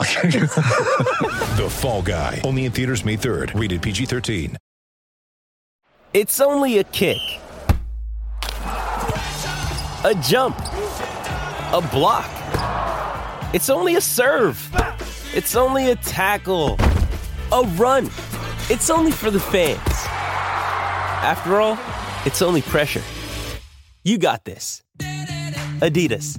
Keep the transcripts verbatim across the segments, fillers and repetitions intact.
The Fall Guy. Only in theaters May third. Rated P G thirteen. It's only a kick. A jump. A block. It's only a serve. It's only a tackle. A run. It's only for the fans. After all, it's only pressure. You got this. Adidas.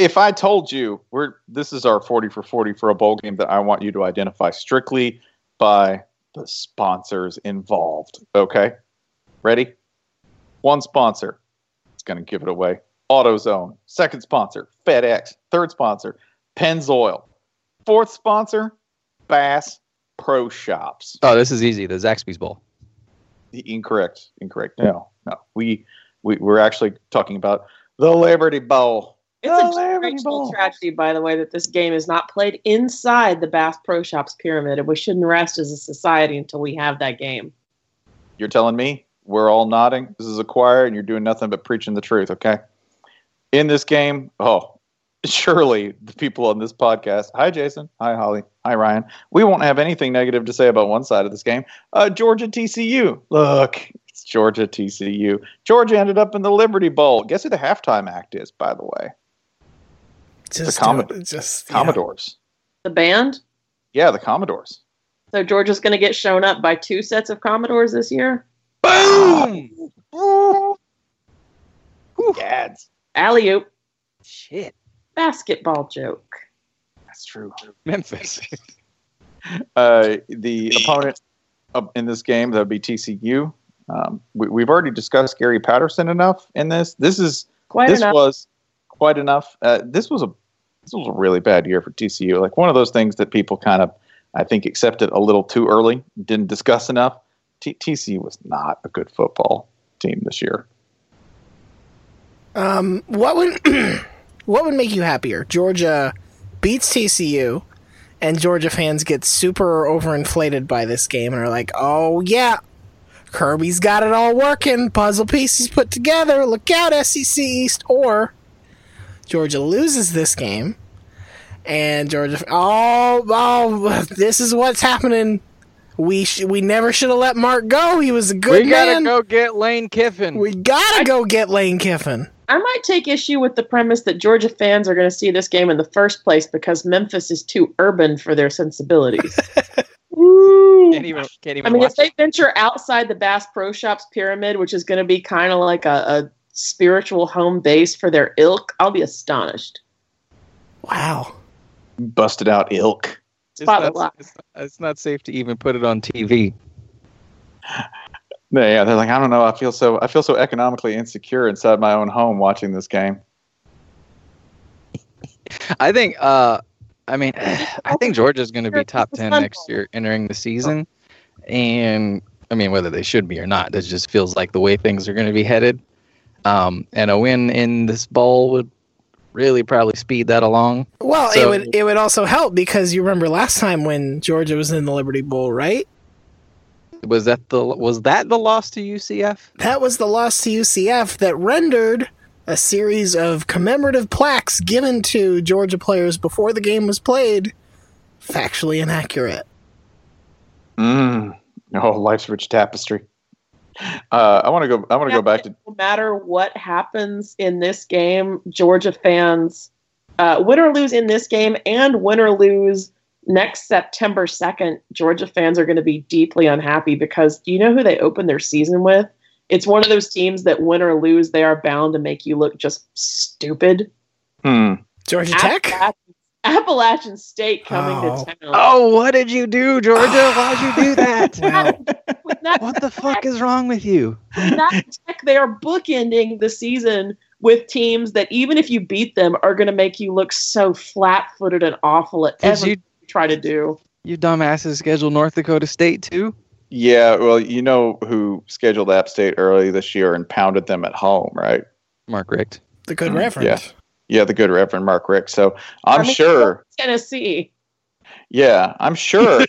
If I told you we're this is our forty for forty for a bowl game that I want you to identify strictly by the sponsors involved, okay? Ready? One sponsor. It's going to give it away. AutoZone. Second sponsor, FedEx. Third sponsor, Pennzoil. Fourth sponsor, Bass Pro Shops. Oh, this is easy. The Zaxby's Bowl. Incorrect. Incorrect. No, no. We, we we're actually talking about the Liberty Bowl. It's a great tragedy, by the way, that this game is not played inside the Bass Pro Shops pyramid, and we shouldn't rest as a society until we have that game. You're telling me? We're all nodding. This is a choir, and you're doing nothing but preaching the truth, okay? In this game, oh, surely the people on this podcast, hi, Jason, hi, Holly, hi, Ryan, we won't have anything negative to say about one side of this game. Uh, Georgia T C U. Look, it's Georgia T C U. Georgia ended up in the Liberty Bowl. Guess who the halftime act is, by the way? Just the Commod- do, just, Commodores. Yeah. The band? Yeah, the Commodores. So Georgia's going to get shown up by two sets of Commodores this year? Boom! Boom! Gads. Alley-oop. Shit. Basketball joke. That's true. Memphis. uh, the opponent in this game, that would be T C U. Um, we, we've already discussed Gary Patterson enough in this. This is... Quite this enough. was... Quite enough. Uh, this was a this was a really bad year for T C U. Like one of those things that people kind of, I think, accepted a little too early, didn't discuss enough. T- TCU was not a good football team this year. Um, what would what would make you happier? Georgia beats T C U, and Georgia fans get super overinflated by this game and are like, "Oh yeah, Kirby's got it all working. Puzzle pieces put together. Look out, S E C East." Or Georgia loses this game, and Georgia, oh, oh, this is what's happening. We sh- we never should have let Mark go. He was a good we man. We gotta go get Lane Kiffin. We gotta I, go get Lane Kiffin. I might take issue with the premise that Georgia fans are going to see this game in the first place because Memphis is too urban for their sensibilities. Ooh. Can't even, can't even I mean, if they it. venture outside the Bass Pro Shops pyramid, which is going to be kind of like a, a spiritual home base for their ilk, I'll be astonished. Wow. Busted out ilk. It's not, it's, it's not safe to even put it on T V. No, yeah, they're like, I don't know, I feel so I feel so economically insecure inside my own home watching this game. I think uh I mean I think Georgia's gonna be top ten next year entering the season. And I mean whether they should be or not, that just feels like the way things are gonna be headed. Um, and a win in this bowl would really probably speed that along. Well, so, it would it would also help because you remember last time when Georgia was in the Liberty Bowl, right? Was that the was that the loss to U C F? That was the loss to U C F that rendered a series of commemorative plaques given to Georgia players before the game was played factually inaccurate. Mm. Oh, life's rich tapestry. Uh, I want to go. I want to yeah, go back to. No matter what happens in this game, Georgia fans, uh, win or lose in this game, and win or lose next September second, Georgia fans are going to be deeply unhappy because do you know who they opened their season with? It's one of those teams that win or lose, they are bound to make you look just stupid. Hmm. Georgia Tech? Appalachian, Appalachian State coming oh. to town. Oh, what did you do, Georgia? Why'd you do that? Wow. With that what the fuck is wrong with you? With that Tech, they are bookending the season with teams that even if you beat them are going to make you look so flat-footed and awful at everything you, you try to do. You dumbasses schedule North Dakota State, too? Yeah, well, you know who scheduled App State early this year and pounded them at home, right? Mark Richt. The good mm-hmm. reverend. Yeah. yeah, the good reverend Mark Richt. So I'm I mean, sure. Tennessee. Yeah, I'm sure.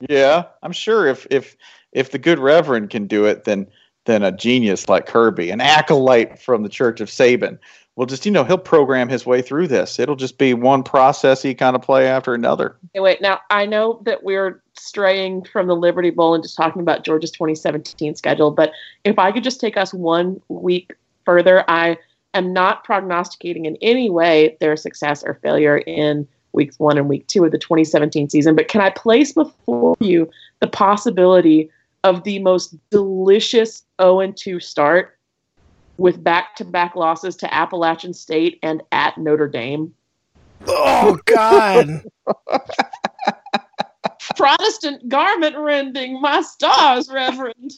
yeah, I'm sure if, if if the good reverend can do it, then then a genius like Kirby, an acolyte from the Church of Saban, will just, you know, he'll program his way through this. It'll just be one processy kind of play after another. Hey, wait, now I know that we're straying from the Liberty Bowl and just talking about Georgia's twenty seventeen schedule, but if I could just take us one week further, I am not prognosticating in any way their success or failure in weeks one and week two of the twenty seventeen season, but can I place before you the possibility of the most delicious oh and two start with back-to-back losses to Appalachian State and at Notre Dame? Oh, God. Protestant garment rending, my stars, Reverend.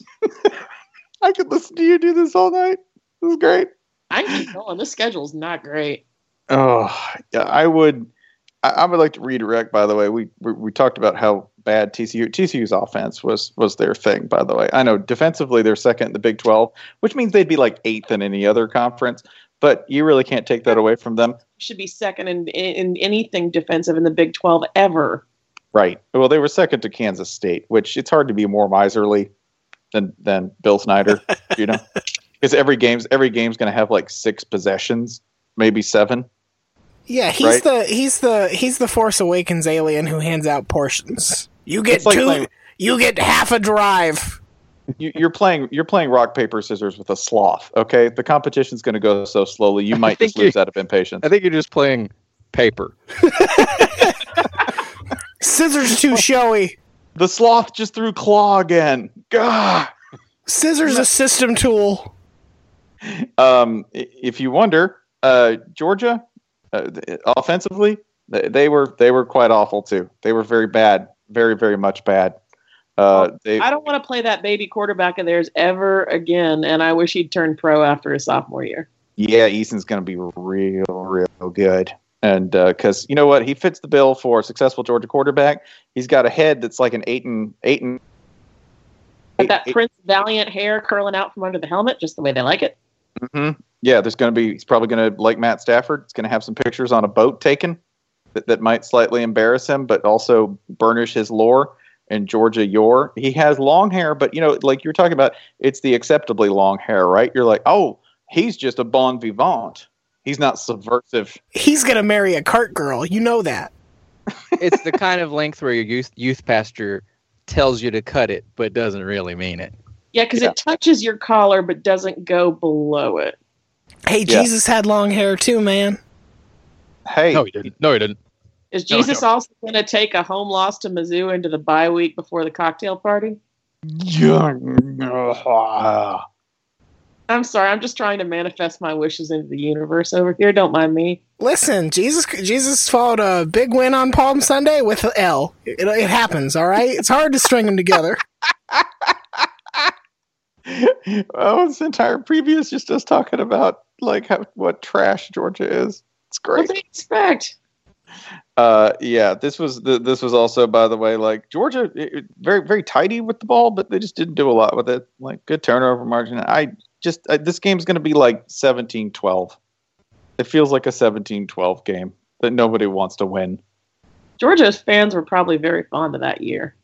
I could listen to you do this all night. This is great. I keep going. This schedule's not great. Oh, yeah, I would. I, I would like to redirect. By the way, we we, we talked about how bad T C U T C U's offense was was their thing. By the way, I know defensively they're second in the Big twelve, which means they'd be like eighth in any other conference. But you really can't take that away from them. Should be second in in, in anything defensive in the Big twelve ever. Right. Well, they were second to Kansas State, which it's hard to be more miserly than than Bill Snyder, you know, because every game's every game's going to have like six possessions, maybe seven. Yeah, he's right? the he's the he's the Force Awakens alien who hands out portions. You get like two, playing, you get half a drive. You, you're playing you're playing rock paper scissors with a sloth. Okay, the competition's going to go so slowly you might just lose out of impatience. I think you're just playing paper. Scissors too showy. The sloth just threw claw again. Gah. Scissors a system tool. Um, if you wonder, uh, Georgia, uh, offensively, they, they were they were quite awful too. They were very bad, very very much bad. Uh, they, I don't want to play that baby quarterback of theirs ever again, and I wish he'd turned pro after his sophomore year. Yeah, Eason's going to be real real good. And because uh, you know what, he fits the bill for a successful Georgia quarterback. He's got a head that's like an eight and eight and. Eight, that eight, Prince Valiant hair curling out from under the helmet, just the way they like it. Mm-hmm. Yeah, there's going to be. He's probably going to like Matt Stafford. It's going to have some pictures on a boat taken that, that might slightly embarrass him, but also burnish his lore. And Georgia Yore, he has long hair, but you know, like you're talking about, it's the acceptably long hair, right? You're like, oh, he's just a bon vivant. He's not subversive. He's going to marry a cart girl. You know that. It's the kind of length where your youth, youth pastor tells you to cut it, but doesn't really mean it. Yeah, because yeah. it touches your collar, but doesn't go below it. Hey, yeah. Jesus had long hair too, man. Hey. No, he didn't. No, he didn't. Is Jesus no, no. also going to take a home loss to Mizzou into the bye week before the cocktail party? Yeah. I'm sorry. I'm just trying to manifest my wishes into the universe over here. Don't mind me. Listen, Jesus Jesus followed a big win on Palm Sunday with an L. It, it happens, all right? It's hard to string them together. Oh, this entire preview is just us talking about like how, what trash Georgia is. It's great. What do you expect? Uh, yeah, this was the, this was also, by the way, like Georgia, it, it, very very tidy with the ball, but they just didn't do a lot with it. Like good turnover margin. I. Just uh, this game's going to be like seventeen twelve. It feels like a seventeen twelve game that nobody wants to win. Georgia's fans were probably very fond of that year.